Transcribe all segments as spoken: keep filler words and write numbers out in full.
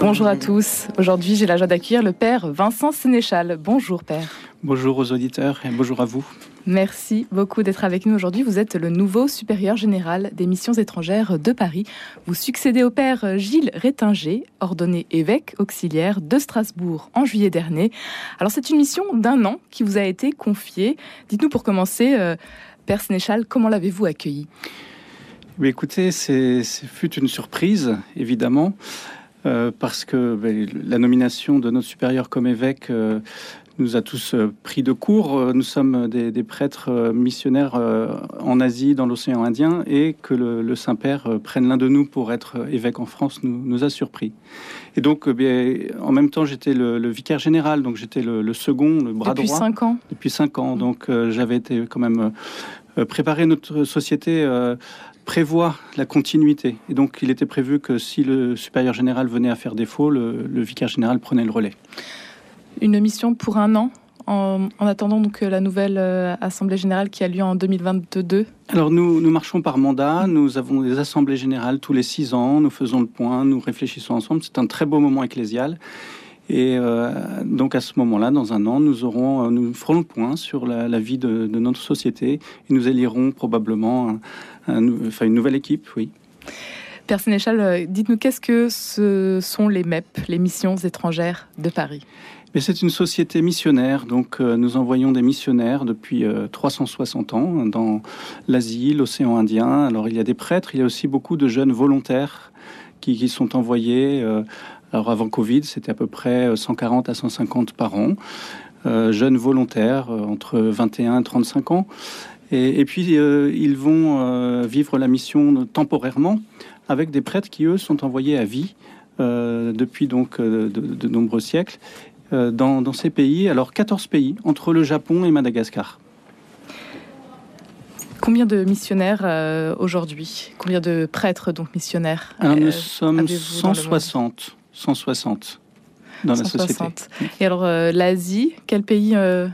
Bonjour à tous. Aujourd'hui, j'ai la joie d'accueillir le Père Vincent Sénéchal. Bonjour Père. Bonjour aux auditeurs et bonjour à vous. Merci beaucoup d'être avec nous aujourd'hui. Vous êtes le nouveau supérieur général des Missions étrangères de Paris. Vous succédez au Père Gilles Rétinger, ordonné évêque auxiliaire de Strasbourg en juillet dernier. Alors c'est une mission d'un an qui vous a été confiée. Dites-nous pour commencer, euh, Père Sénéchal, comment l'avez-vous accueilli ? Mais écoutez, c'est, c'est fut une surprise, évidemment, euh, parce que ben, la nomination de notre supérieur comme évêque euh, nous a tous euh, pris de court. Nous sommes des, des prêtres euh, missionnaires euh, en Asie, dans l'océan Indien, et que le, le Saint-Père euh, prenne l'un de nous pour être euh, évêque en France nous, nous a surpris. Et donc, euh, ben, en même temps, j'étais le, le vicaire général, donc j'étais le, le second, le bras droit. Depuis cinq ans. Depuis cinq ans, donc euh, j'avais été quand même euh, préparé notre société. Euh, prévoit la continuité. Et donc, il était prévu que si le supérieur général venait à faire défaut, le, le vicaire général prenait le relais. Une mission pour un an, en, en attendant donc la nouvelle Assemblée générale qui a lieu en deux mille vingt-deux. Alors, nous, nous marchons par mandat. Nous avons des assemblées générales tous les six ans. Nous faisons le point, nous réfléchissons ensemble. C'est un très beau moment ecclésial. Et euh, donc, à ce moment-là, dans un an, nous aurons, nous ferons le point sur la, la vie de, de notre société. Et nous élirons probablement un, un, enfin, une nouvelle équipe, oui. Père Sénéchal, dites-nous, qu'est-ce que ce sont les M E P, les Missions étrangères de Paris ? Mais c'est une société missionnaire, donc euh, nous envoyons des missionnaires depuis euh, trois cent soixante ans dans l'Asie, l'océan Indien. Alors, il y a des prêtres, il y a aussi beaucoup de jeunes volontaires qui, qui sont envoyés... Euh, Alors avant Covid, c'était à peu près cent quarante à cent cinquante par an, euh, jeunes volontaires euh, entre vingt et un et trente-cinq ans. Et, et puis, euh, ils vont euh, vivre la mission temporairement avec des prêtres qui, eux, sont envoyés à vie euh, depuis donc euh, de, de nombreux siècles euh, dans, dans ces pays. Alors, quatorze pays, entre le Japon et Madagascar. Combien de missionnaires euh, aujourd'hui ? Combien de prêtres, donc, missionnaires ? Alors, nous euh, sommes cent soixante. cent soixante dans la société. Et alors, euh, l'Asie, quel pays, euh,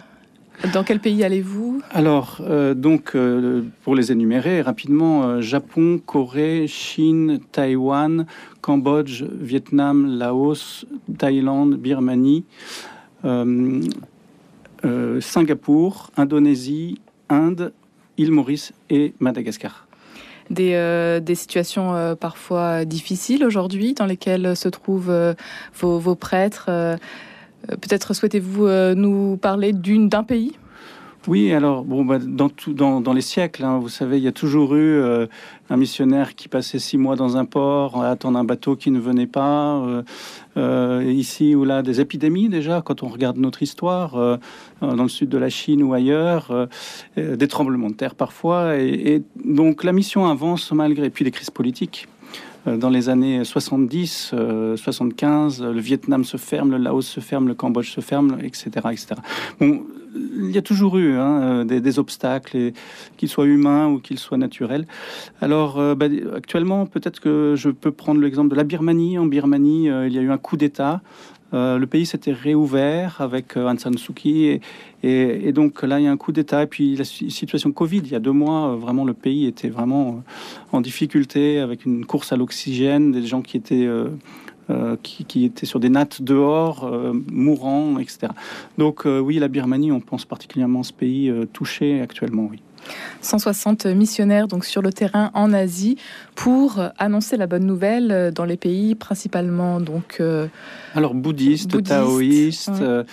dans quel pays allez-vous ? Alors, euh, donc, euh, pour les énumérer rapidement, euh, Japon, Corée, Chine, Taïwan, Cambodge, Vietnam, Laos, Thaïlande, Birmanie, euh, euh, Singapour, Indonésie, Inde, île Maurice et Madagascar. Des, euh, des situations euh, parfois difficiles aujourd'hui dans lesquelles se trouvent euh, vos, vos prêtres. Euh, peut-être souhaitez-vous euh, nous parler d'une, d'un pays ? Oui, alors, bon, bah, dans, tout, dans, dans les siècles, hein, vous savez, il y a toujours eu euh, un missionnaire qui passait six mois dans un port, à attendre un bateau qui ne venait pas. Euh, euh, ici ou là, des épidémies déjà, quand on regarde notre histoire, euh, dans le sud de la Chine ou ailleurs, euh, des tremblements de terre parfois. Et, et donc, la mission avance malgré, puis les crises politiques. Dans les années soixante-dix, euh, soixante-quinze, le Vietnam se ferme, le Laos se ferme, le Cambodge se ferme, et cetera, et cetera. Bon, il y a toujours eu hein, des, des obstacles, et, qu'ils soient humains ou qu'ils soient naturels. Alors, euh, bah, actuellement, peut-être que je peux prendre l'exemple de la Birmanie. En Birmanie, euh, il y a eu un coup d'État. Euh, le pays s'était réouvert avec euh, Aung San Suu Kyi et, et, et donc là il y a un coup d'État et puis la situation Covid il y a deux mois euh, vraiment le pays était vraiment euh, en difficulté avec une course à l'oxygène, des gens qui étaient euh, euh, qui, qui étaient sur des nattes dehors euh, mourants, et cetera. Donc euh, oui, la Birmanie, on pense particulièrement à ce pays euh, touché actuellement, oui. cent soixante missionnaires donc sur le terrain en Asie pour annoncer la bonne nouvelle dans les pays principalement donc euh, alors bouddhistes, bouddhiste, taoïstes, ouais. euh,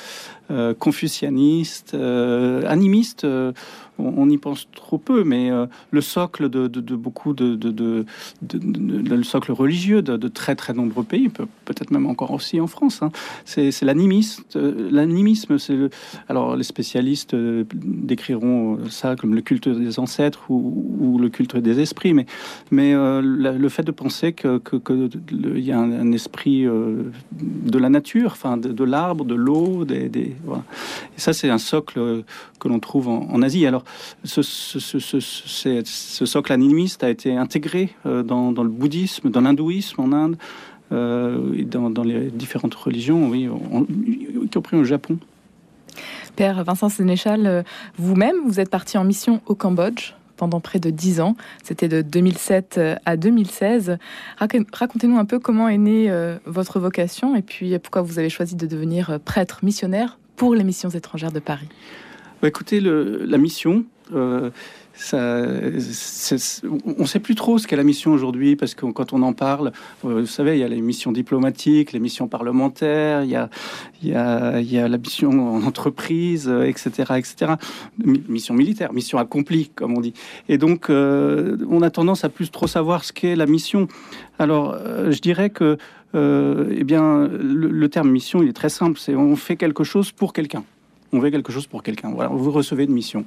euh, confucianistes, euh, animistes. Euh, on, on y pense trop peu, mais euh, le socle de, de, de beaucoup de, de, de, de, de, de le socle religieux de, de très très nombreux pays, peut-être même encore aussi en France. Hein, c'est, c'est l'animisme. L'animisme, c'est le, alors les spécialistes décriront ça comme le culte des ancêtres ou, ou le culte des esprits, mais, mais euh, la, le fait de penser que, que, que le, y a un, un esprit euh, de la nature, enfin de, de l'arbre, de l'eau, des, des voilà. Et ça c'est un socle que l'on trouve en, en Asie. Alors ce, ce, ce, ce, ce, ce socle animiste a été intégré euh, dans, dans le bouddhisme, dans l'hindouisme en Inde, euh, et dans, dans les différentes religions, oui, en, y compris au Japon. Père Vincent Sénéchal, vous-même, vous êtes parti en mission au Cambodge pendant près de dix ans. C'était de deux mille sept à deux mille seize. Racontez-nous un peu comment est née euh, votre vocation et puis pourquoi vous avez choisi de devenir prêtre missionnaire pour les Missions étrangères de Paris. Bah, écoutez, le, la mission... Euh, Ça, c'est, on ne sait plus trop ce qu'est la mission aujourd'hui, parce que quand on en parle, vous savez, il y a les missions diplomatiques, les missions parlementaires, il y a, il y a, il y a la mission en entreprise, et cetera, et cetera. Mission militaire, mission accomplie, comme on dit. Et donc, euh, on a tendance à plus trop savoir ce qu'est la mission. Alors, euh, je dirais que, euh, eh bien, le, le terme mission, il est très simple, c'est on fait quelque chose pour quelqu'un. On veut quelque chose pour quelqu'un. Voilà, vous recevez une mission.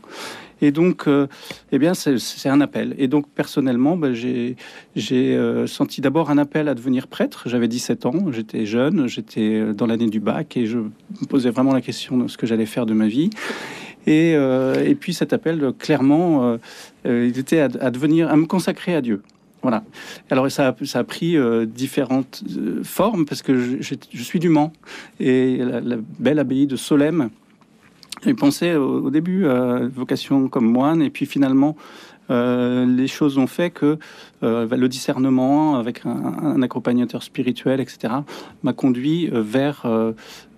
Et donc, euh, eh bien, c'est, c'est un appel. Et donc, personnellement, ben, j'ai, j'ai euh, senti d'abord un appel à devenir prêtre. J'avais dix-sept ans, j'étais jeune, j'étais dans l'année du bac et je me posais vraiment la question de ce que j'allais faire de ma vie. Et, euh, et puis, cet appel, clairement, euh, il était à, à devenir, à me consacrer à Dieu. Voilà. Alors ça, ça a pris euh, différentes euh, formes parce que je, je, je suis du Mans et la, la belle abbaye de Solesmes. J'ai pensé au, au début à euh, vocation comme moine, et puis finalement, euh, les choses ont fait que euh, le discernement, avec un, un accompagnateur spirituel, et cetera, m'a conduit vers euh,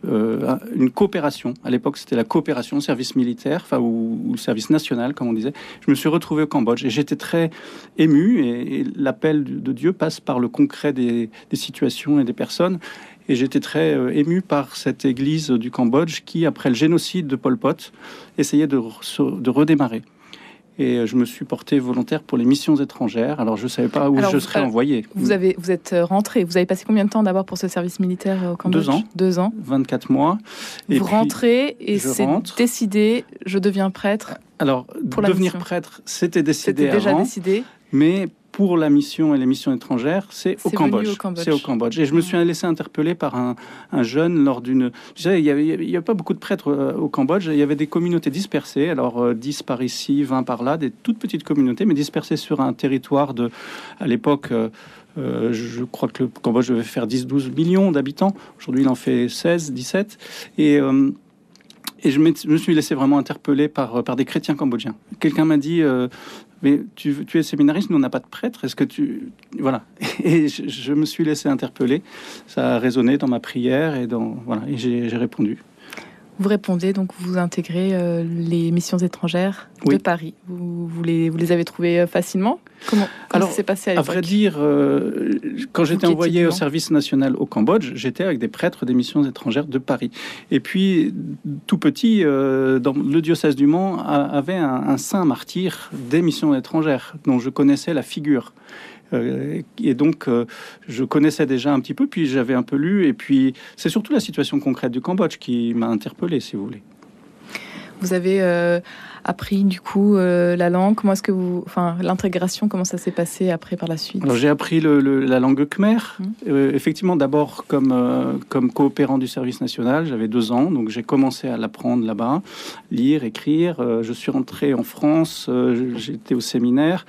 euh, une coopération. À l'époque, c'était la coopération, service militaire, enfin ou, ou service national, comme on disait. Je me suis retrouvé au Cambodge et j'étais très ému. Et, et l'appel de Dieu passe par le concret des, des situations et des personnes. Et j'étais très euh, ému par cette église du Cambodge qui, après le génocide de Pol Pot, essayait de, re- de redémarrer. Et je me suis porté volontaire pour les missions étrangères. Alors, je ne savais pas où Alors, je serais avez, envoyé. Vous, avez, vous êtes rentré. Vous avez passé combien de temps d'abord pour ce service militaire au Cambodge ? Deux ans. Deux ans. vingt-quatre mois. Et vous puis, rentrez et c'est rentre. décidé, je deviens prêtre. Alors, pour devenir la prêtre, c'était décidé c'était avant. C'était déjà décidé. Mais... pour la mission et les missions étrangères, c'est, c'est au, Cambodge. au Cambodge. C'est au Cambodge. Et je me suis laissé interpeller par un, un jeune lors d'une... Vous savez, il n'y avait, avait pas beaucoup de prêtres euh, au Cambodge. Il y avait des communautés dispersées. Alors, euh, dix par ici, vingt par là, des toutes petites communautés, mais dispersées sur un territoire de... À l'époque, euh, euh, je crois que le Cambodge devait faire dix à douze millions d'habitants. Aujourd'hui, il en fait seize, dix-sept. Et... Euh, Et je me suis laissé vraiment interpeller par, par des chrétiens cambodgiens. Quelqu'un m'a dit euh, « Mais tu, tu es séminariste, nous on n'a pas de prêtre, est-ce que tu... » Voilà. Et je, je me suis laissé interpeller. Ça a résonné dans ma prière et, dans, voilà, et j'ai, j'ai répondu. Vous répondez, donc vous intégrez euh, les missions étrangères oui. de Paris. Vous, vous, les, vous les avez trouvées facilement ? Comment, comment Alors, ça s'est passé à l'époque ? À vrai dire, euh, quand j'étais vous envoyé au service national au Cambodge, j'étais avec des prêtres des missions étrangères de Paris. Et puis, tout petit, euh, dans le diocèse du Mans a, avait un, un saint martyr des missions étrangères, dont je connaissais la figure. Euh, et donc, euh, je connaissais déjà un petit peu, puis j'avais un peu lu. Et puis, c'est surtout la situation concrète du Cambodge qui m'a interpellé, si vous voulez. Vous avez euh, appris, du coup, euh, la langue. Comment est-ce que vous... Enfin, l'intégration, comment ça s'est passé après, par la suite ? Alors, j'ai appris le, le, la langue khmer. Mmh. Euh, effectivement, d'abord, comme, euh, comme coopérant du service national, j'avais deux ans. Donc, j'ai commencé à l'apprendre là-bas, lire, écrire. Euh, je suis rentré en France. Euh, j'étais au séminaire.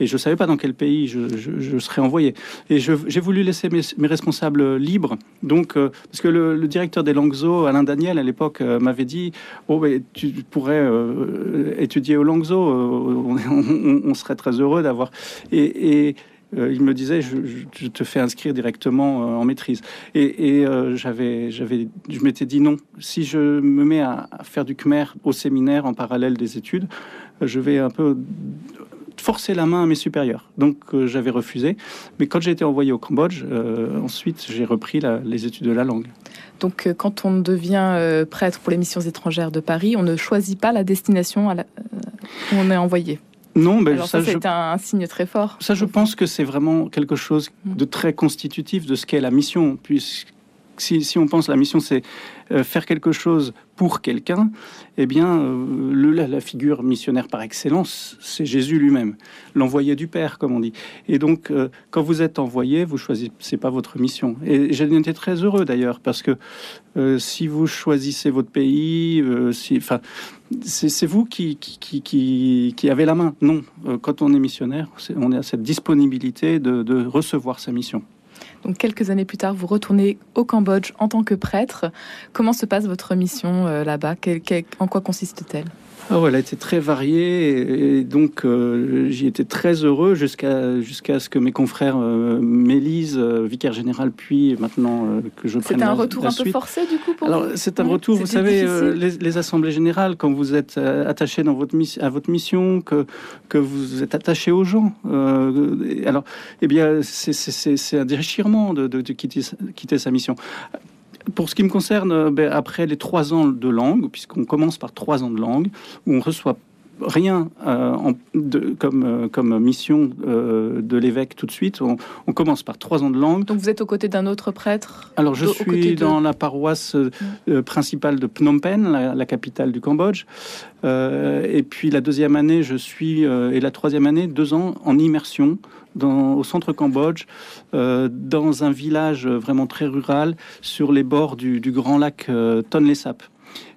Et je ne savais pas dans quel pays je, je, je serais envoyé. Et je, j'ai voulu laisser mes, mes responsables libres. Donc, euh, parce que le, le directeur des langues O, Alain Daniel, à l'époque, euh, m'avait dit « Oh, mais tu pourrais euh, étudier aux langues O, euh, on, on, on serait très heureux d'avoir... » Et, et euh, il me disait je, « Je te fais inscrire directement euh, en maîtrise. » Et, et euh, j'avais, j'avais, je m'étais dit « Non, si je me mets à, à faire du khmer au séminaire en parallèle des études, euh, je vais un peu... » forcer la main à mes supérieurs. Donc, euh, j'avais refusé. Mais quand j'ai été envoyé au Cambodge, euh, ensuite, j'ai repris la, les études de la langue. Donc, euh, quand on devient euh, prêtre pour les missions étrangères de Paris, on ne choisit pas la destination à la... où on est envoyé. Non, ben, Alors, ça, ça c'est je... un, un signe très fort. Ça, je pense que c'est vraiment quelque chose de très constitutif de ce qu'est la mission, puisque Si, si on pense la mission, c'est euh, faire quelque chose pour quelqu'un, eh bien, euh, le, la, la figure missionnaire par excellence, c'est Jésus lui-même, l'envoyé du Père, comme on dit. Et donc, euh, quand vous êtes envoyé, vous choisissez pas votre mission. Et j'ai été très heureux, d'ailleurs, parce que euh, si vous choisissez votre pays, euh, si, enfin, c'est, c'est vous qui, qui, qui, qui, qui avez la main. Non, euh, quand on est missionnaire, on a cette disponibilité de, de recevoir sa mission. Donc quelques années plus tard, vous retournez au Cambodge en tant que prêtre. Comment se passe votre mission euh, là-bas ? Quel, quel, En quoi consiste-t-elle ? Alors, elle a été très variée, et donc euh, j'y étais très heureux jusqu'à jusqu'à ce que mes confrères euh, m'élisent euh, vicaire général, puis maintenant euh, que je prenne la suite. C'est un retour un peu forcé du coup pour Alors, vous c'est un retour, vous savez, euh, les, les assemblées générales, quand vous êtes euh, attaché dans votre mis- à votre mission, que, que vous êtes attaché aux gens. Euh, alors, eh bien, c'est, c'est, c'est, c'est un déchirement de, de, de quitter, quitter sa mission. Pour ce qui me concerne, ben, après les trois ans de langue, puisqu'on commence par trois ans de langue, où on reçoit rien euh, en, de, comme, euh, comme mission euh, de l'évêque tout de suite, on, on commence par trois ans de langue. Donc vous êtes aux côtés d'un autre prêtre ? Alors je de, suis de... dans la paroisse euh, principale de Phnom Penh, la, la capitale du Cambodge. Euh, et puis la deuxième année, je suis, euh, et la troisième année, deux ans en immersion Dans, au centre Cambodge, euh, dans un village vraiment très rural, sur les bords du, du grand lac euh, Tonlé Sap,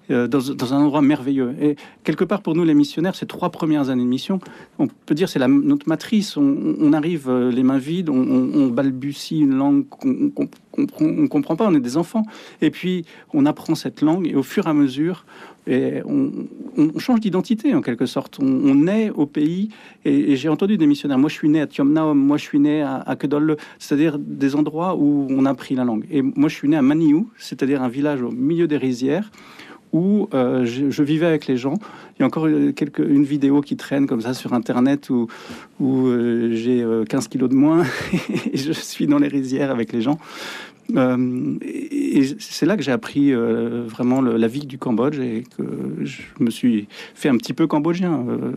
euh, dans, dans un endroit merveilleux. Et quelque part, pour nous, les missionnaires, ces trois premières années de mission, on peut dire c'est la, notre matrice. On, on arrive euh, les mains vides, on, on, on balbutie une langue qu'on on, on, on comprend pas, on est des enfants. Et puis, on apprend cette langue, et au fur et à mesure, Et on, on change d'identité en quelque sorte. On, on est au pays, et, et j'ai entendu des missionnaires. Moi, je suis né à T'yomnaum, moi, je suis né à, à Kedol, c'est-à-dire des endroits où on a appris la langue. Et moi, je suis né à Maniou, c'est-à-dire un village au milieu des rizières où euh, je, je vivais avec les gens. Il y a encore quelques, une vidéo qui traîne comme ça sur Internet où, où euh, j'ai euh, quinze kilos de moins et je suis dans les rizières avec les gens. Euh, et, et c'est là que j'ai appris euh, vraiment le, la vie du Cambodge et que je me suis fait un petit peu cambodgien. Euh,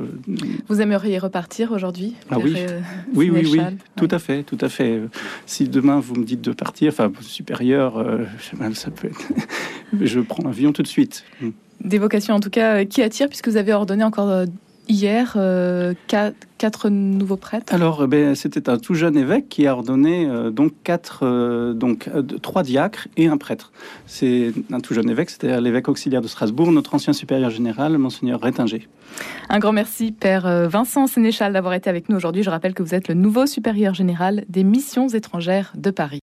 Vous aimeriez repartir aujourd'hui ? Ah oui. Euh, oui, oui, oui, oui, tout à fait, tout à fait. Si demain vous me dites de partir, enfin supérieur, euh, je sais pas, ça peut être. Je prends l'avion tout de suite. Des vocations en tout cas qui attirent, puisque vous avez ordonné encore Euh, Hier, euh, quatre, quatre nouveaux prêtres. Alors, ben, c'était un tout jeune évêque qui a ordonné euh, donc quatre, euh, donc euh, trois diacres et un prêtre. C'est un tout jeune évêque, c'est-à-dire l'évêque auxiliaire de Strasbourg, notre ancien supérieur général, Monseigneur Rétinger. Un grand merci, Père Vincent Sénéchal, d'avoir été avec nous aujourd'hui. Je rappelle que vous êtes le nouveau supérieur général des Missions étrangères de Paris.